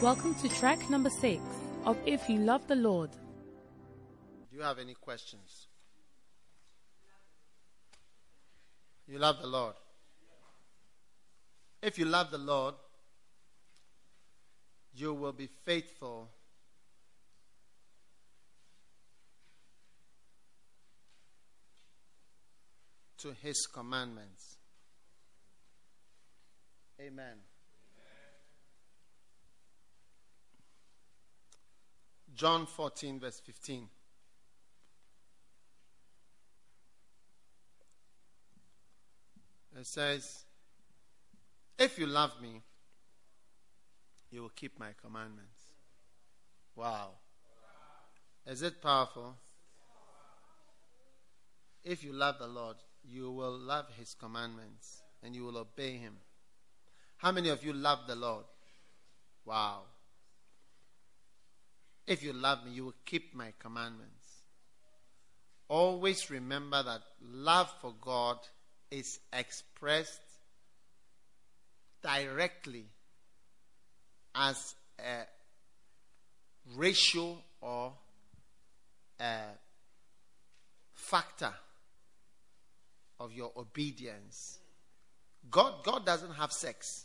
Welcome to track number 6 of If You Love the Lord. Do you have any questions? You love the Lord. If you love the Lord, you will be faithful to His commandments. Amen. John 14, verse 15. It says, "If you love me, you will keep my commandments." Wow. Is it powerful? If you love the Lord, you will love His commandments and you will obey Him. How many of you love the Lord? Wow. If you love me, you will keep my commandments. Always remember that love for God is expressed directly as a ratio or a factor of your obedience. God doesn't have sex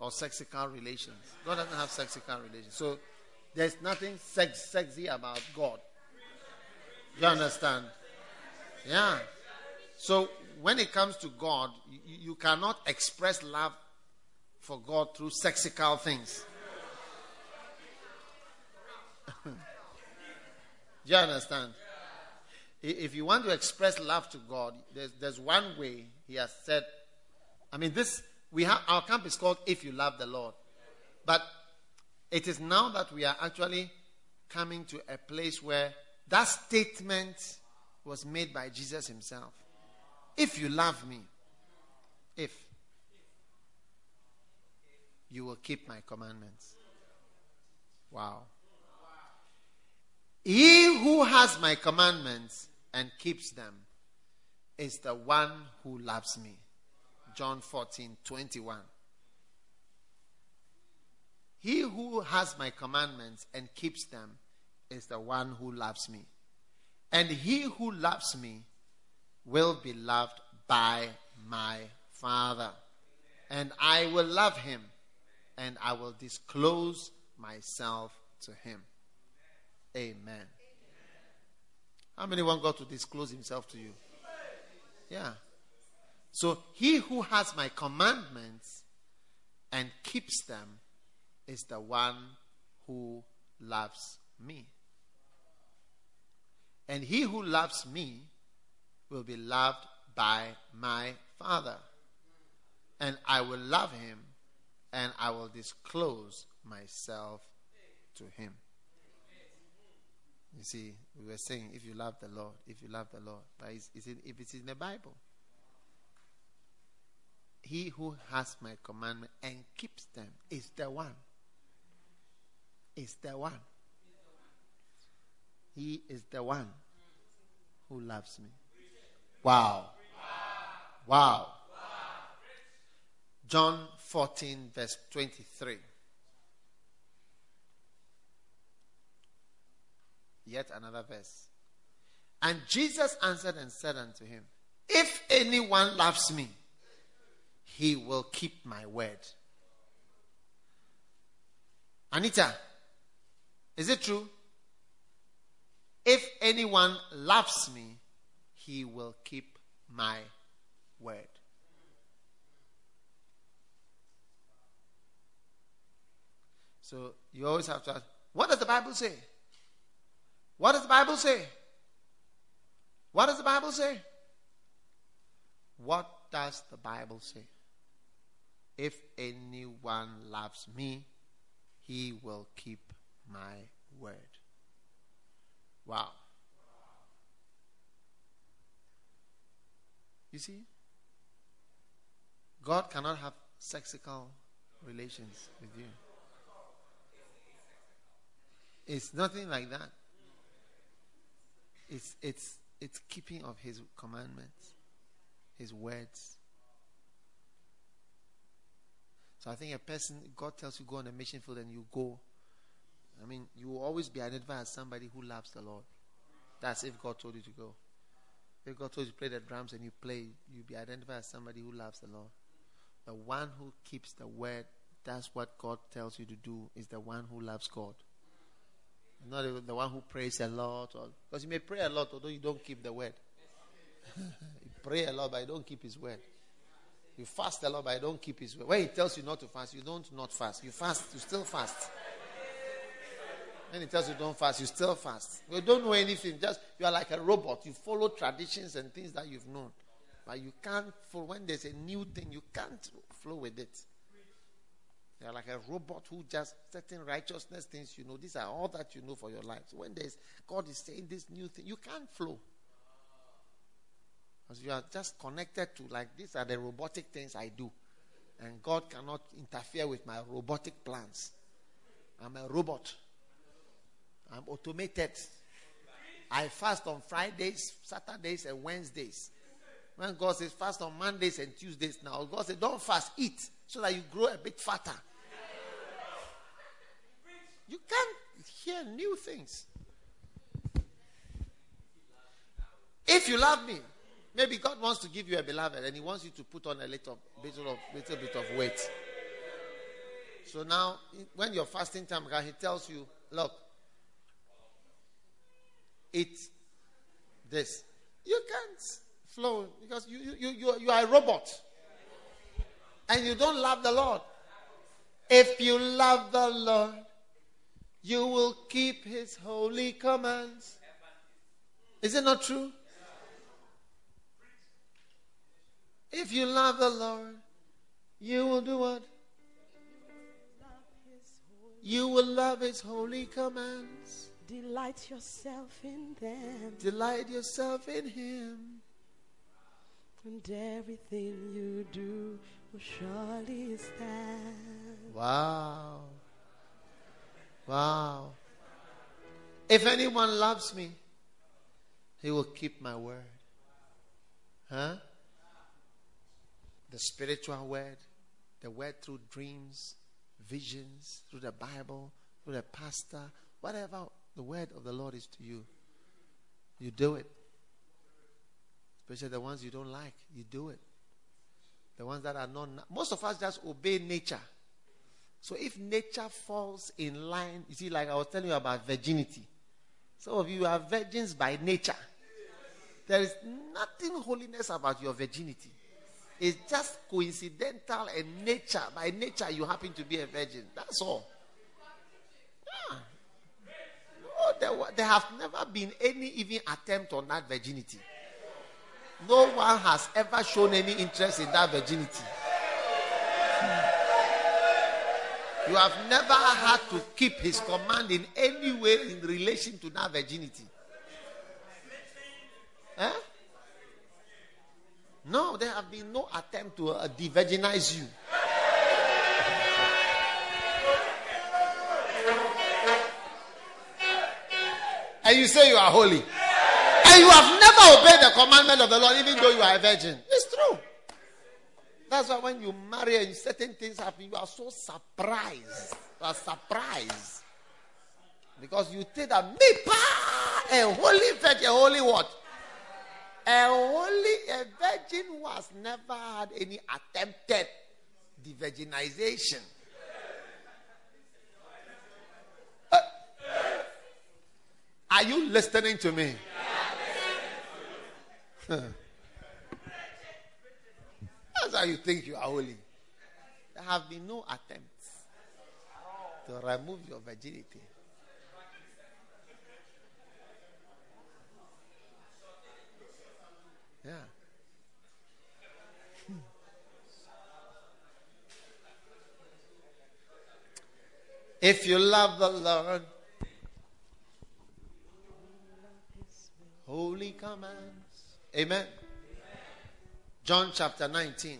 or sexical relations. God doesn't have sexical relations. So there's nothing sexy about God. You understand? Yeah. So when it comes to God, you cannot express love for God through sexical things. You understand? If you want to express love to God, there's one way He has said. I mean, our camp is called If You Love the Lord. But it is now that we are actually coming to a place where that statement was made by Jesus Himself. If you love me, if you will keep my commandments. Wow. He who has my commandments and keeps them is the one who loves me. John 14:21. He who has my commandments and keeps them is the one who loves me. And he who loves me will be loved by my Father. And I will love him, and I will disclose myself to him. Amen. How many want God to disclose himself to you? Yeah. So he who has my commandments and keeps them is the one who loves me. And he who loves me will be loved by my Father. And I will love him, and I will disclose myself to him. You see, we were saying, if you love the Lord, if you love the Lord. But if it's in the Bible. He who has my commandment and keeps them is the one. Is the one. He is the one who loves me. Wow. Wow. John 14, verse 23. Yet another verse. And Jesus answered and said unto him, if anyone loves me, he will keep my word. Anita, is it true? If anyone loves me, he will keep my word. So you always have to ask, what does the Bible say? What does the Bible say? What does the Bible say? What does the Bible say? If anyone loves me, he will keep my word. Wow. You see, God cannot have sexical relations with you. It's nothing like that. It's keeping of his commandments, his words. So I think a person, God tells you go on a mission field and you go. I mean, you will always be identified as somebody who loves the Lord. That's if God told you to go. If God told you to play the drums and you play, you'll be identified as somebody who loves the Lord. The one who keeps the word, that's what God tells you to do, is the one who loves God. Not the one who prays a lot. Because you may pray a lot, although you don't keep the word. You pray a lot, but you don't keep his word. You fast a lot, but you don't keep his word. When he tells you not to fast, you don't not fast. You fast, you still fast. When he tells you don't fast, you still fast. You don't know anything. Just you are like a robot. You follow traditions and things that you've known. But you can't, for when there's a new thing, you can't flow with it. You are like a robot who just certain righteousness things you know. These are all that you know for your life. So when there's God is saying this new thing, you can't flow. Because you are just connected to, like, these are the robotic things I do. And God cannot interfere with my robotic plans. I'm a robot. I'm automated. I fast on Fridays, Saturdays, and Wednesdays. When God says fast on Mondays and Tuesdays now, God says don't fast, eat, so that you grow a bit fatter. You can't hear new things. If you love me, maybe God wants to give you a beloved and he wants you to put on a little bit of weight. So now, when your fasting time comes, he tells you, look, eat this. You can't flow because you are a robot and you don't love the Lord. If you love the Lord, you will keep his holy commands. Is it not true? If you love the Lord, you will do what? You will love his holy commands. Delight yourself in them. Delight yourself in him. And everything you do will surely stand. Wow. Wow. If anyone loves me, he will keep my word. Huh? The spiritual word, the word through dreams, visions, through the Bible, through the pastor, whatever the word of the Lord is to you, you do it. Especially the ones you don't like, you do it. The ones that are not, most of us just obey nature. So if nature falls in line, you see, like I was telling you about virginity. Some of you are virgins by nature. There is nothing holiness about your virginity. It's just coincidental and nature. By nature, you happen to be a virgin. That's all. Yeah. No, there have never been any even attempt on that virginity. No one has ever shown any interest in that virginity. You have never had to keep his command in any way in relation to that virginity. Huh? No, there have been no attempt to de-virginize you. And you say you are holy. And you have never obeyed the commandment of the Lord, even though you are a virgin. It's true. That's why when you marry and certain things happen, you are so surprised. You are surprised. Because you think that me, pa, a holy virgin, a holy what? A virgin was never had any attempted de-virginization. Are you listening to me? That's how you think you are holy. There have been no attempts to remove your virginity. Yeah. If you love the Lord, holy commands. Amen. John chapter 19.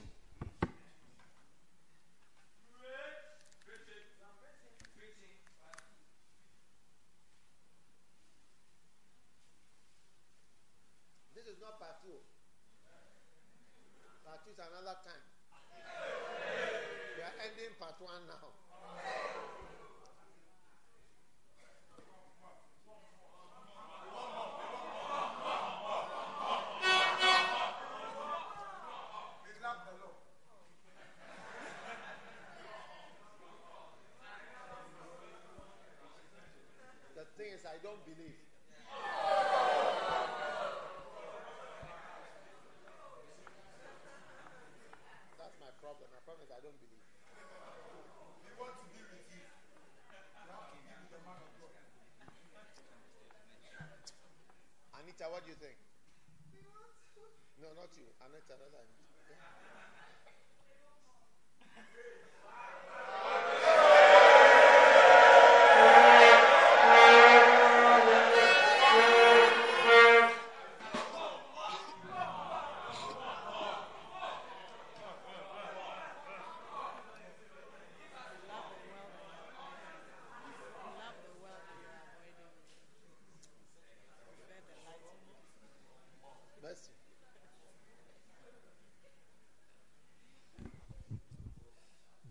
Another time. We are ending man now. I don't believe. That's my problem. My problem is I don't believe. We want to be with you. Anita, what do you think? No, not you. Anita, not Anita.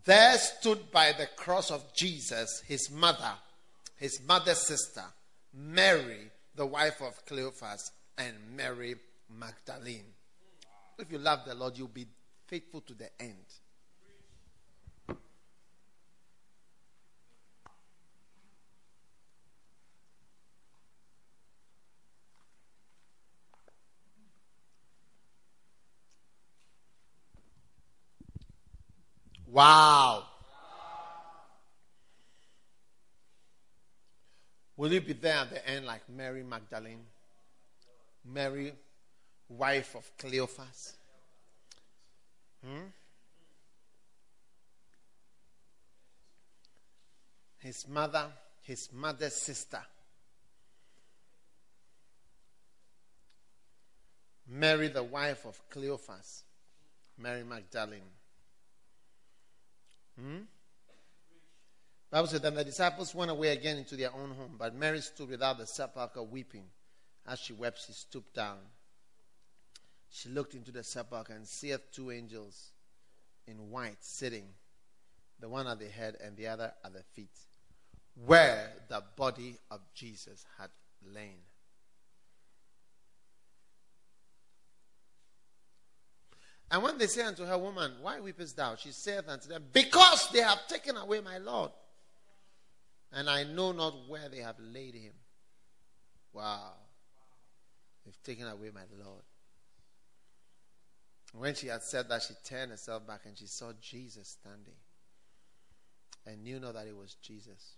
There stood by the cross of Jesus his mother's sister, Mary, the wife of Cleophas, and Mary Magdalene. If you love the Lord, you'll be faithful to the end. Wow. Will you be there at the end like Mary Magdalene? Mary, wife of Cleophas? His mother, his mother's sister. Mary, the wife of Cleophas. Mary Magdalene. Bible said, then the disciples went away again into their own home, but Mary stood without the sepulchre weeping. As she wept, she stooped down. She looked into the sepulchre and seeth two angels in white sitting, the one at the head and the other at the feet, where the body of Jesus had lain. And when they say unto her, Woman, why weepest thou? She saith unto them, Because they have taken away my Lord, and I know not where they have laid him. Wow. They've taken away my Lord. When she had said that, she turned herself back, and she saw Jesus standing, and knew not that it was Jesus.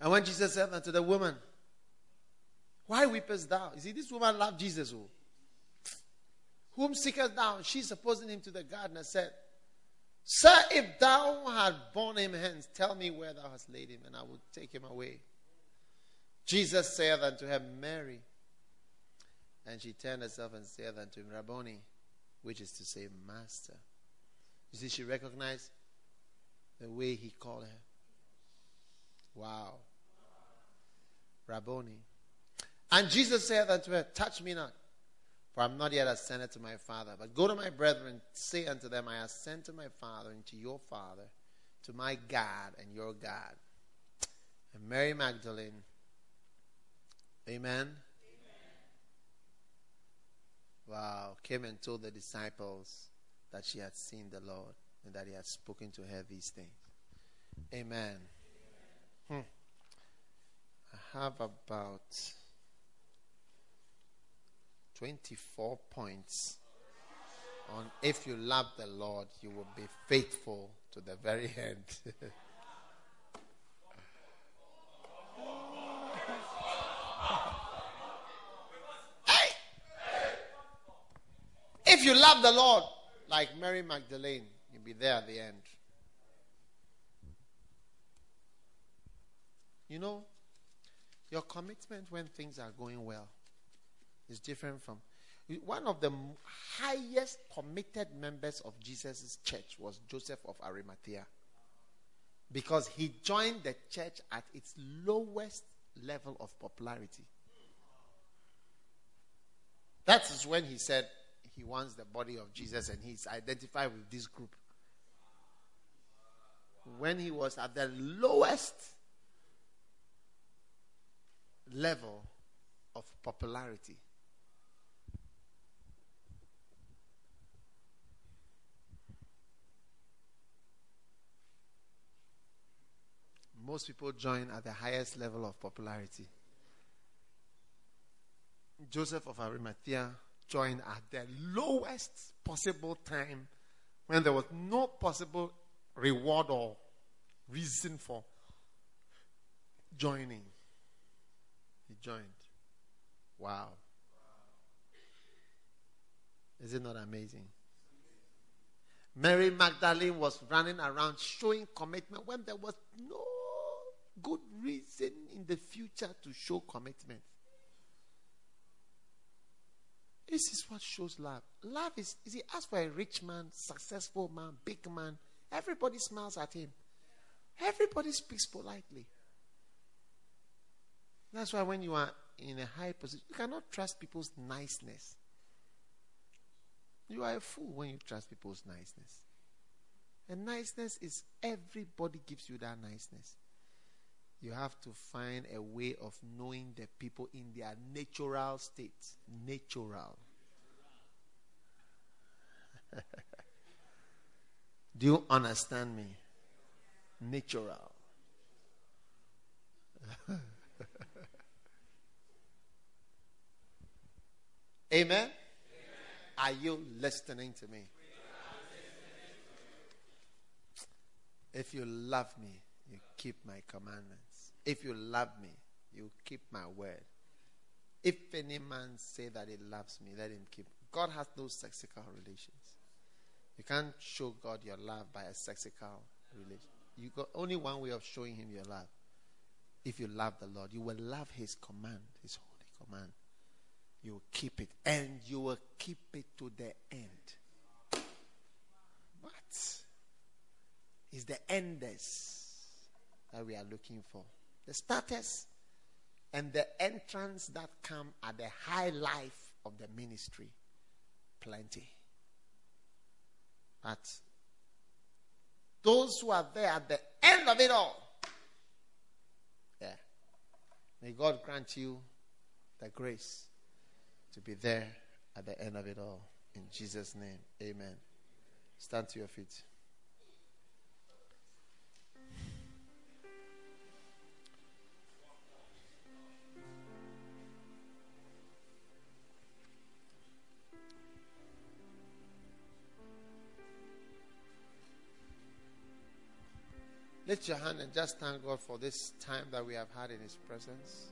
And when Jesus said unto the woman, Why weepest thou? You see, this woman loved Jesus. Whom seekest thou? She, supposing him to the gardener, said, Sir, if thou had borne him hence, tell me where thou hast laid him, and I will take him away. Jesus saith unto her, Mary. And she turned herself and saith unto him, Rabboni, which is to say, Master. You see, she recognized the way he called her. Wow. Rabboni. And Jesus saith unto her, Touch me not. For I am not yet ascended to my Father. But go to my brethren, say unto them, I ascend to my Father and to your Father, to my God and your God. And Mary Magdalene. Amen. Wow. Came and told the disciples that she had seen the Lord and that he had spoken to her these things. Amen. I have about 24 points on if you love the Lord, you will be faithful to the very end. Hey! If you love the Lord, like Mary Magdalene, you'll be there at the end. You know, your commitment when things are going well is different from one of the highest committed members of Jesus' church was Joseph of Arimathea, because he joined the church at its lowest level of popularity. That is when he said he wants the body of Jesus and he's identified with this group. when he was at the lowest level of popularity. Most people join at the highest level of popularity. Joseph of Arimathea joined at the lowest possible time when there was no possible reward or reason for joining. He joined. Wow. Is it not amazing? Mary Magdalene was running around showing commitment when there was no good reason in the future to show commitment. This is what shows love. Love is he asked for a rich man, successful man, big man. Everybody smiles at him. Everybody speaks politely. That's why when you are in a high position, you cannot trust people's niceness. You are a fool when you trust people's niceness. And niceness is everybody gives you that niceness. You have to find a way of knowing the people in their natural state. Natural. Do you understand me? Natural. Amen? Amen. Are you listening to me? If you love me, you keep my commandments. If you love me, you keep my word. If any man say that he loves me, let him keep. God has no sexical relations. You can't show God your love by a sexical relation. You got only one way of showing him your love. If you love the Lord, you will love his command, his holy command. You will keep it, and you will keep it to the end. What is the enders that we are looking for? The starters and the entrants that come at the high life of the ministry. Plenty. But those who are there at the end of it all. Yeah. May God grant you the grace to be there at the end of it all. In Jesus' name. Amen. Stand to your feet. Lift your hand and just thank God for this time that we have had in his presence.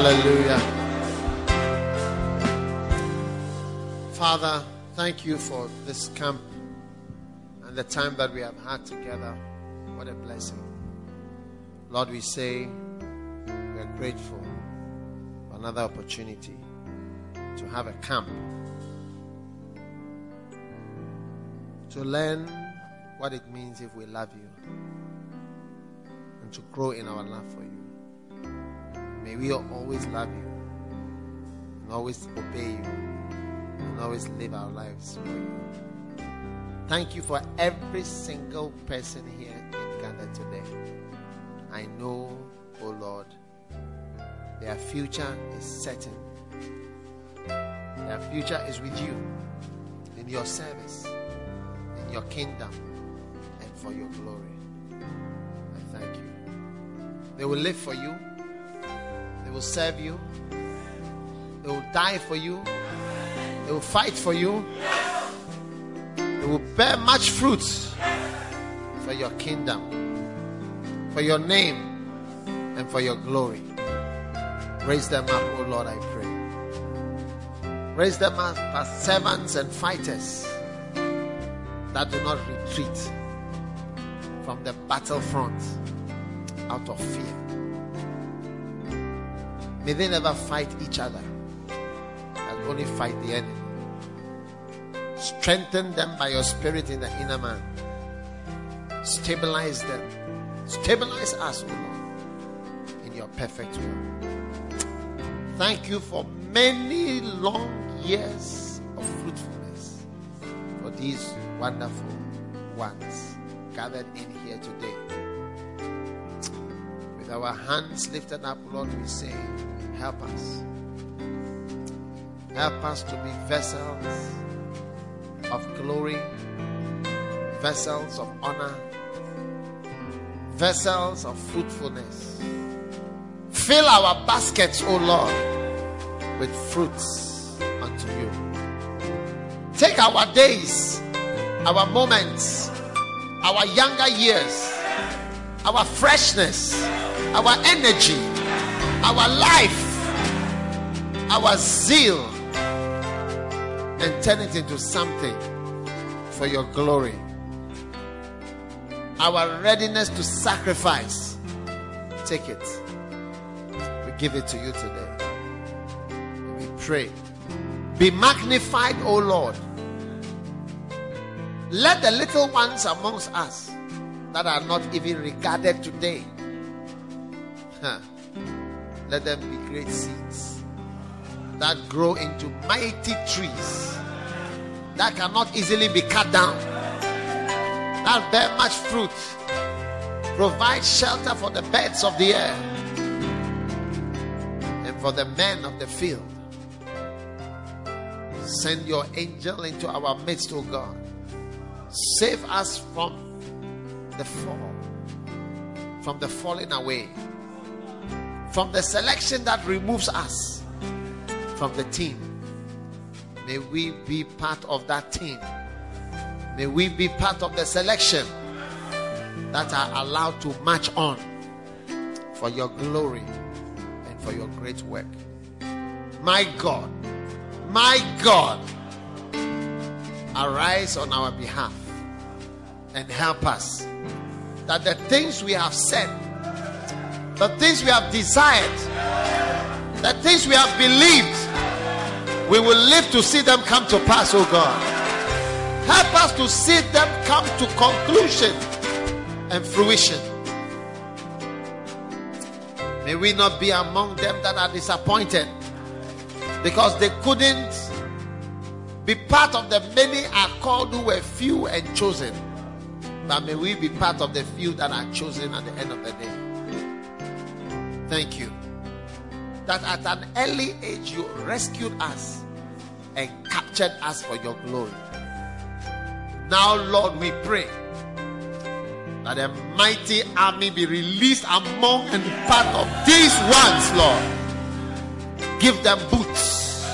Hallelujah. Father, thank you for this camp and the time that we have had together. What a blessing. Lord, we say we are grateful for another opportunity to have a camp, to learn what it means if we love you, and to grow in our love for you. May we always love you, and always obey you, and always live our lives for you. Thank you for every single person here in Ghana today. I know, oh Lord, their future is certain. Their future is with you, in your service, in your kingdom, and for your glory. I thank you. They will live for you. They will serve you. They will die for you. They will fight for you. They will bear much fruit for your kingdom, for your name, and for your glory. Raise them up, oh Lord, I pray. Raise them up as servants and fighters that do not retreat from the battlefront out of fear. May they never fight each other, and only fight the enemy. Strengthen them by your spirit in the inner man. Stabilize them. Stabilize us, O Lord, in your perfect will. Thank you for many long years of fruitfulness for these wonderful ones gathered in here today. With our hands lifted up, Lord, we say, help us. Help us to be vessels of glory, vessels of honor, vessels of fruitfulness. Fill our baskets, O Lord, with fruits unto you. Take our days, our moments, our younger years, our freshness, our energy, our life, our zeal, and turn it into something for your glory. Our readiness to sacrifice, take it. We give it to you today. We pray. Be magnified, O Lord. Let the little ones amongst us that are not even regarded today, let them be great seeds that grow into mighty trees that cannot easily be cut down, that bear much fruit, provide shelter for the birds of the air and for the men of the field. Send your angel into our midst, O God. Save us from the fall, from the falling away, from the selection that removes us from the team. May we be part of that team. May we be part of the selection that are allowed to march on for your glory and for your great work. My God, my God, arise on our behalf and help us that the things we have said, the things we have desired, the things we have believed, we will live to see them come to pass, oh God. Help us to see them come to conclusion and fruition. May we not be among them that are disappointed because they couldn't be part of the many are called who were few and chosen. But may we be part of the few that are chosen at the end of the day. Thank you that at an early age you rescued us and captured us for your glory. Now, Lord, we pray that a mighty army be released among and part of these ones, Lord. Give them boots.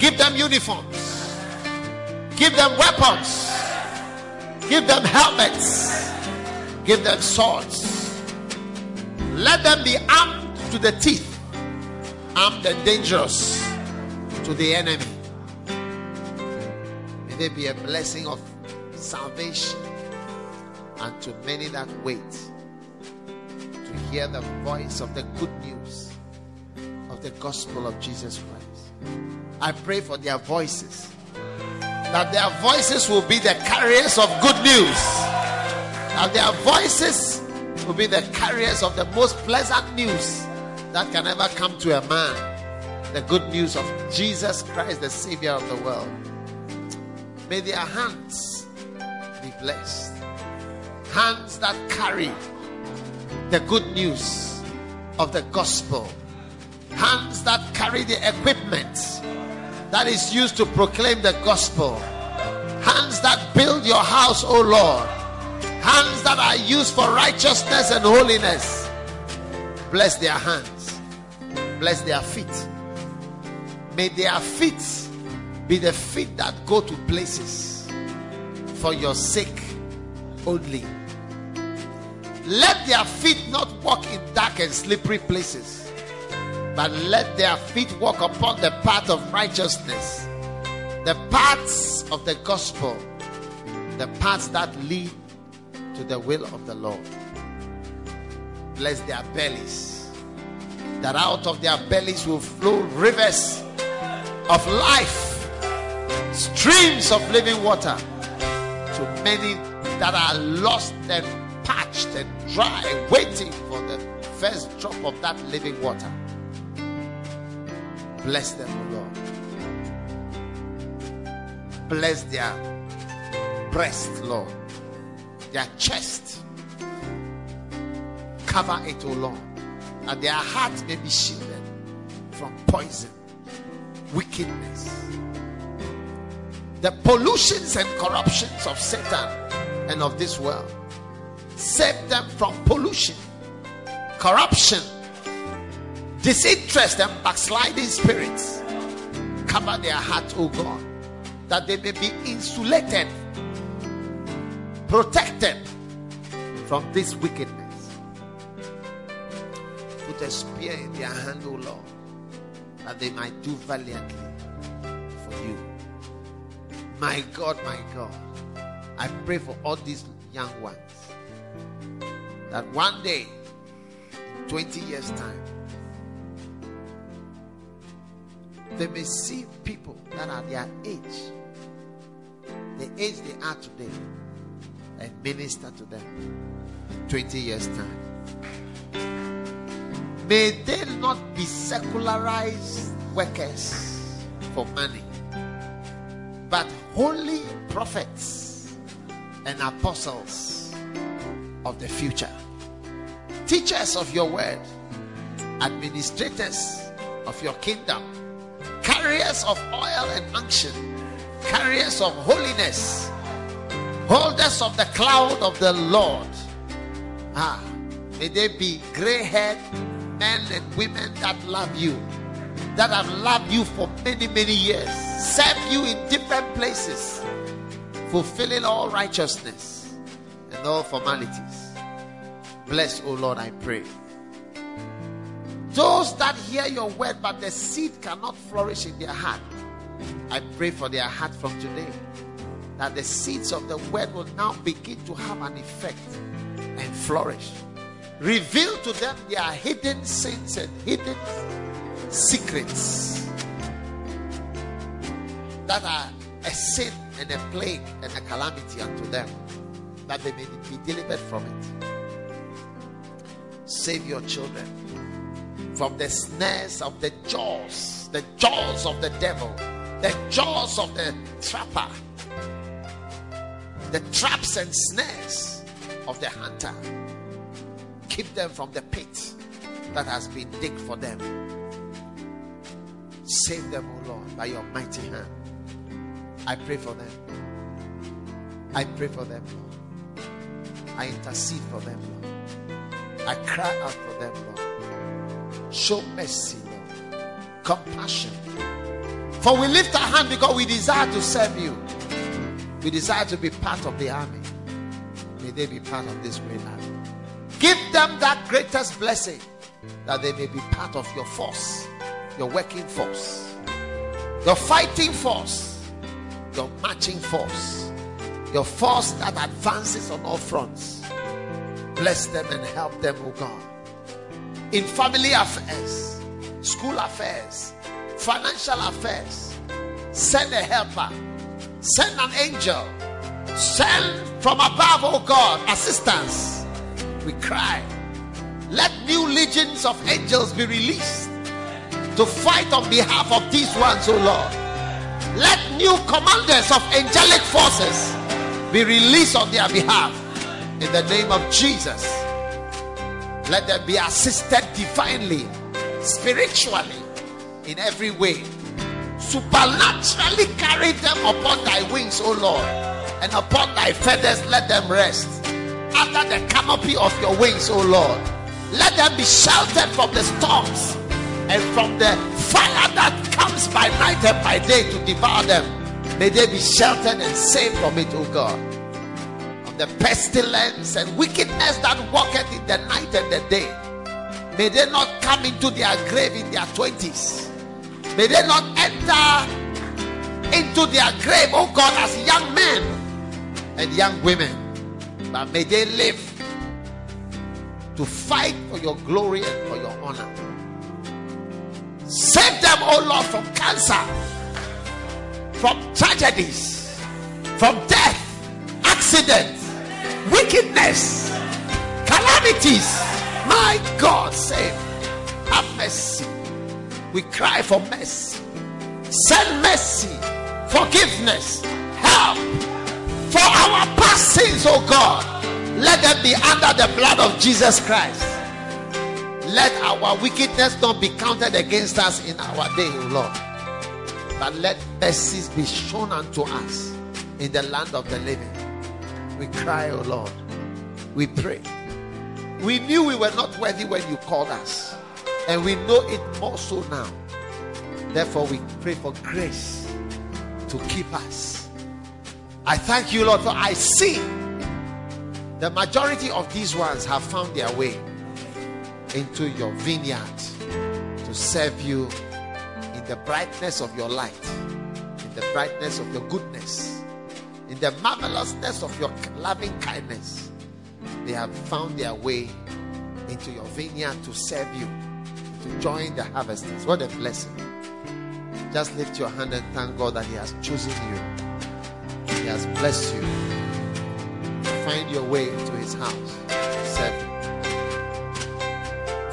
Give them uniforms. Give them weapons. Give them helmets. Give them swords. Let them be armed to the teeth armed and dangerous to the enemy. May there be a blessing of salvation and to many that wait to hear the voice of the good news of the gospel of Jesus Christ. I pray for their voices, that their voices will be the carriers of good news, that their voices will be the carriers of the most pleasant news that can ever come to a man, the good news of Jesus Christ, the Savior of the world. May their hands be blessed, hands that carry the good news of the gospel, hands that carry the equipment that is used to proclaim the gospel, hands that build your house, O Lord, hands that are used for righteousness and holiness. Bless their hands, bless their feet. May their feet be the feet that go to places for your sake only. Let their feet not walk in dark and slippery places, but let their feet walk upon the path of righteousness, the paths of the gospel, the paths that lead to the will of the Lord. Bless their bellies, that out of their bellies will flow rivers of life, streams of living water to many that are lost and parched and dry, waiting for the first drop of that living water. Bless them, O Lord. Bless their breast, Lord. Their chest. Cover it, O Lord. That their heart may be shielded from poison, wickedness, the pollutions and corruptions of Satan and of this world. Save them from pollution, corruption, disinterest and backsliding spirits. Cover their heart, O God, that they may be insulated, protected from this wickedness. Put a spear in their hand, O Lord, that they might do valiantly for you. My God, I pray for all these young ones, that one day, in 20 years' time, they may see people that are their age, the age they are today, and minister to them in 20 years' time. May they not be secularized workers for money, but holy prophets and apostles of the future, teachers of your word, administrators of your kingdom, carriers of oil and unction, carriers of holiness, holders of the cloud of the Lord. May they be gray-haired men and women that love you, that have loved you for many, many years, served you in different places, fulfilling all righteousness and all formalities. Bless, O Lord, I pray. Those that hear your word, but the seed cannot flourish in their heart, I pray for their heart from today, that the seeds of the word will now begin to have an effect and flourish. Reveal to them their hidden sins and hidden secrets that are a sin and a plague and a calamity unto them, that they may be delivered from it. Save your children from the snares of the jaws of the devil, the jaws of the trapper, the traps and snares of the hunter. Keep them from the pit that has been digged for them. Save them, O Lord, by your mighty hand. I pray for them. I pray for them, Lord. I intercede for them, Lord. I cry out for them, Lord. Show mercy, Lord. Compassion. For we lift our hand because we desire to serve you. We desire to be part of the army. May they be part of this great army. Give them that greatest blessing, that they may be part of your force your working force, your fighting force, your marching force, your force that advances on all fronts. Bless them and help them, oh God. In family affairs, school affairs, financial affairs, send a helper, send an angel, send from above, oh God, assistance. We cry. Let new legions of angels be released to fight on behalf of these ones, oh Lord. Let new commanders of angelic forces be released on their behalf. In the name of Jesus, let them be assisted divinely, spiritually, in every way. Supernaturally carry them upon thy wings, O Lord, and upon thy feathers let them rest. Under the canopy of your wings, O Lord, let them be sheltered from the storms and from the fire that comes by night and by day to devour them. May they be sheltered and saved from it, O God. Of the pestilence and wickedness that walketh in the night and the day, may they not come into their grave in their 20s. May they not enter into their grave, O God, as young men and young women. But may they live to fight for your glory and for your honor. Save them, O Lord, from cancer, from tragedies, from death, accidents, wickedness, calamities. My God, save. Have mercy. We cry for mercy. Send mercy, forgiveness, help for our past sins, O God. Let them be under the blood of Jesus Christ. Let our wickedness not be counted against us in our day, O Lord. But let mercies be shown unto us in the land of the living. We cry, O Lord. We pray. We knew we were not worthy when you called us, and we know it more so now. Therefore, we pray for grace to keep us. I thank you, Lord, for I see the majority of these ones have found their way into your vineyard to serve you in the brightness of your light, in the brightness of your goodness, in the marvelousness of your loving kindness. They have found their way into your vineyard to serve you, to join the harvesters. What a blessing. Just lift your hand and thank God that he has chosen you. He has blessed you. Find your way into his house.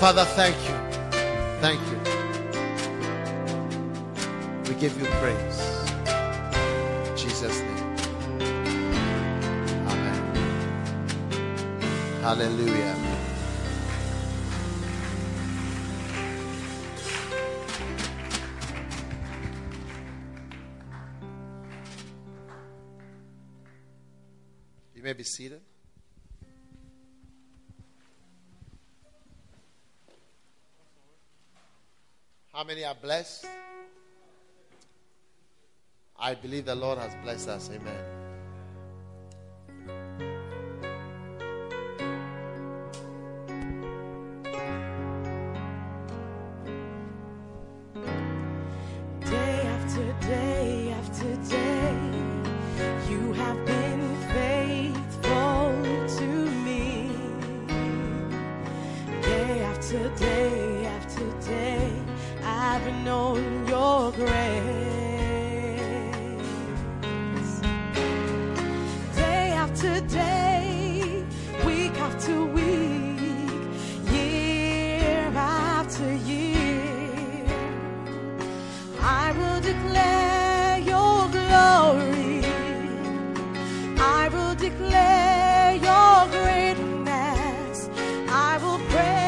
Father, thank you. Thank you. We give you praise. In Jesus' name. Amen. Hallelujah. You may be seated. How many are blessed? I believe the Lord has blessed us. Amen. Day after day after day, you have been day after day. I've known your grace. Day after day, week after week, year after year, I will declare your glory. I will declare your greatness. I will pray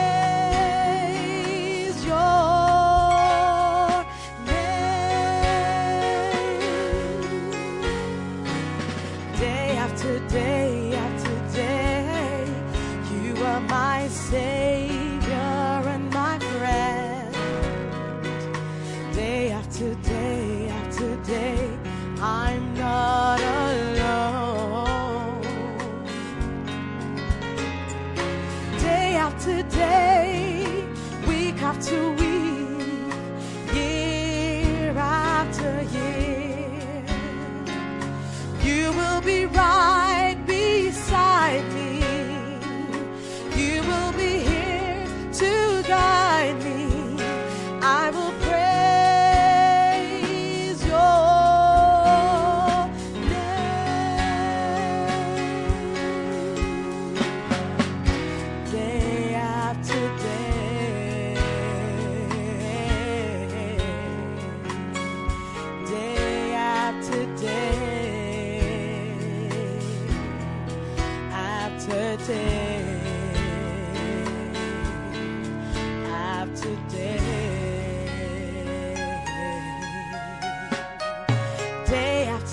today, week after week,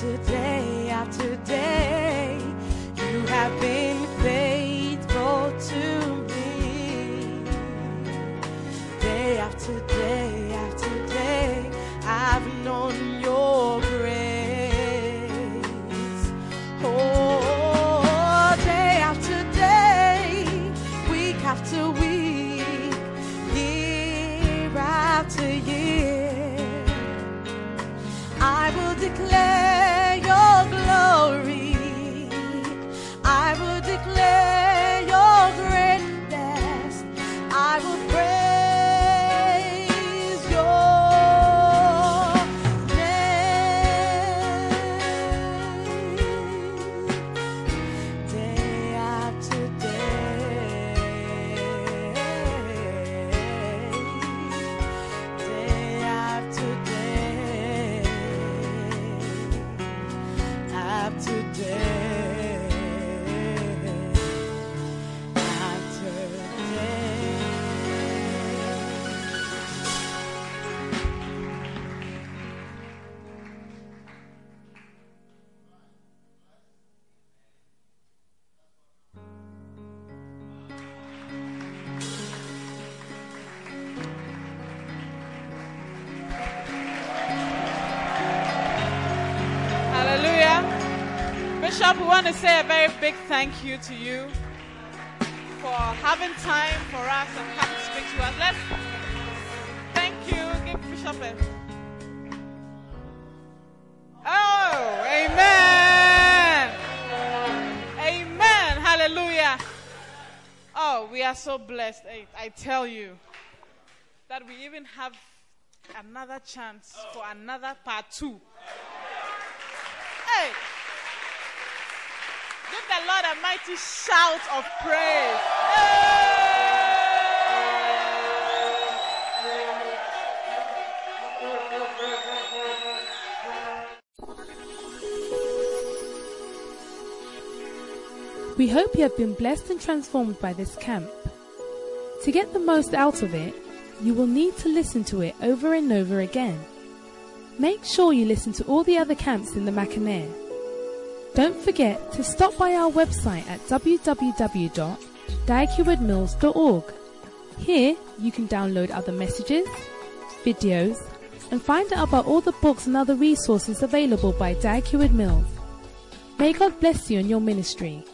after day after day, you have been faithful to me. Day after day after day, I've known your grace. Oh, day after day, week after week, year after year, I will declare your glory. I will declare your greatness. I will praise your name. Day after day. Day after day. We want to say a very big thank you to you for having time for us and coming to speak to us. Let's thank you. Give Bishop a... Oh, amen. Amen. Hallelujah. Oh, we are so blessed. I tell you that we even have another chance for another part 2. Hey. Give the Lord a mighty shout of praise. We hope you have been blessed and transformed by this camp. To get the most out of it, you will need to listen to it over and over again. Make sure you listen to all the other camps in the Makanae. Don't forget to stop by our website at www.diagywoodmills.org. Here you can download other messages, videos, and find out about all the books and other resources available by Diagywood Mills. May God bless you and your ministry.